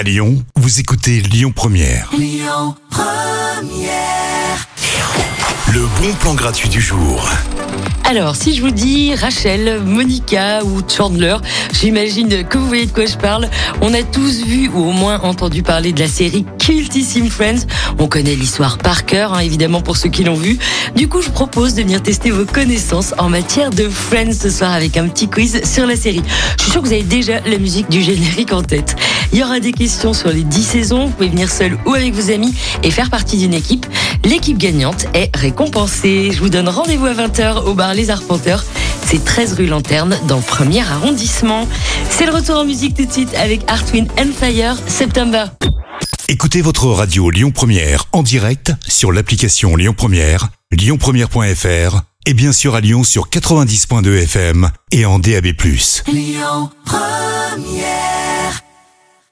À Lyon, vous écoutez Lyon Première. Lyon Première. Le bon plan gratuit du jour. Alors, si je vous dis Rachel, Monica ou Chandler, j'imagine que vous voyez de quoi je parle. On a tous vu ou au moins entendu parler de la série cultissime Friends. On connaît l'histoire par cœur, évidemment, pour ceux qui l'ont vu. Du coup, je vous propose de venir tester vos connaissances en matière de Friends ce soir avec un petit quiz sur la série. Je suis sûre que vous avez déjà la musique du générique en tête. Il y aura des questions sur les 10 saisons. Vous pouvez venir seul ou avec vos amis et faire partie d'une équipe. L'équipe gagnante est récompensée. Je vous donne rendez-vous à 20h au bar Les Arpenteurs. C'est 13 rue Lanterne dans le 1er arrondissement. C'est le retour en musique tout de suite avec Earth, Wind and Fire, September. Écoutez votre radio Lyon Première en direct sur l'application Lyon Première, lyonpremière.fr et bien sûr à Lyon sur 90.2 FM et en DAB+. Lyon Première.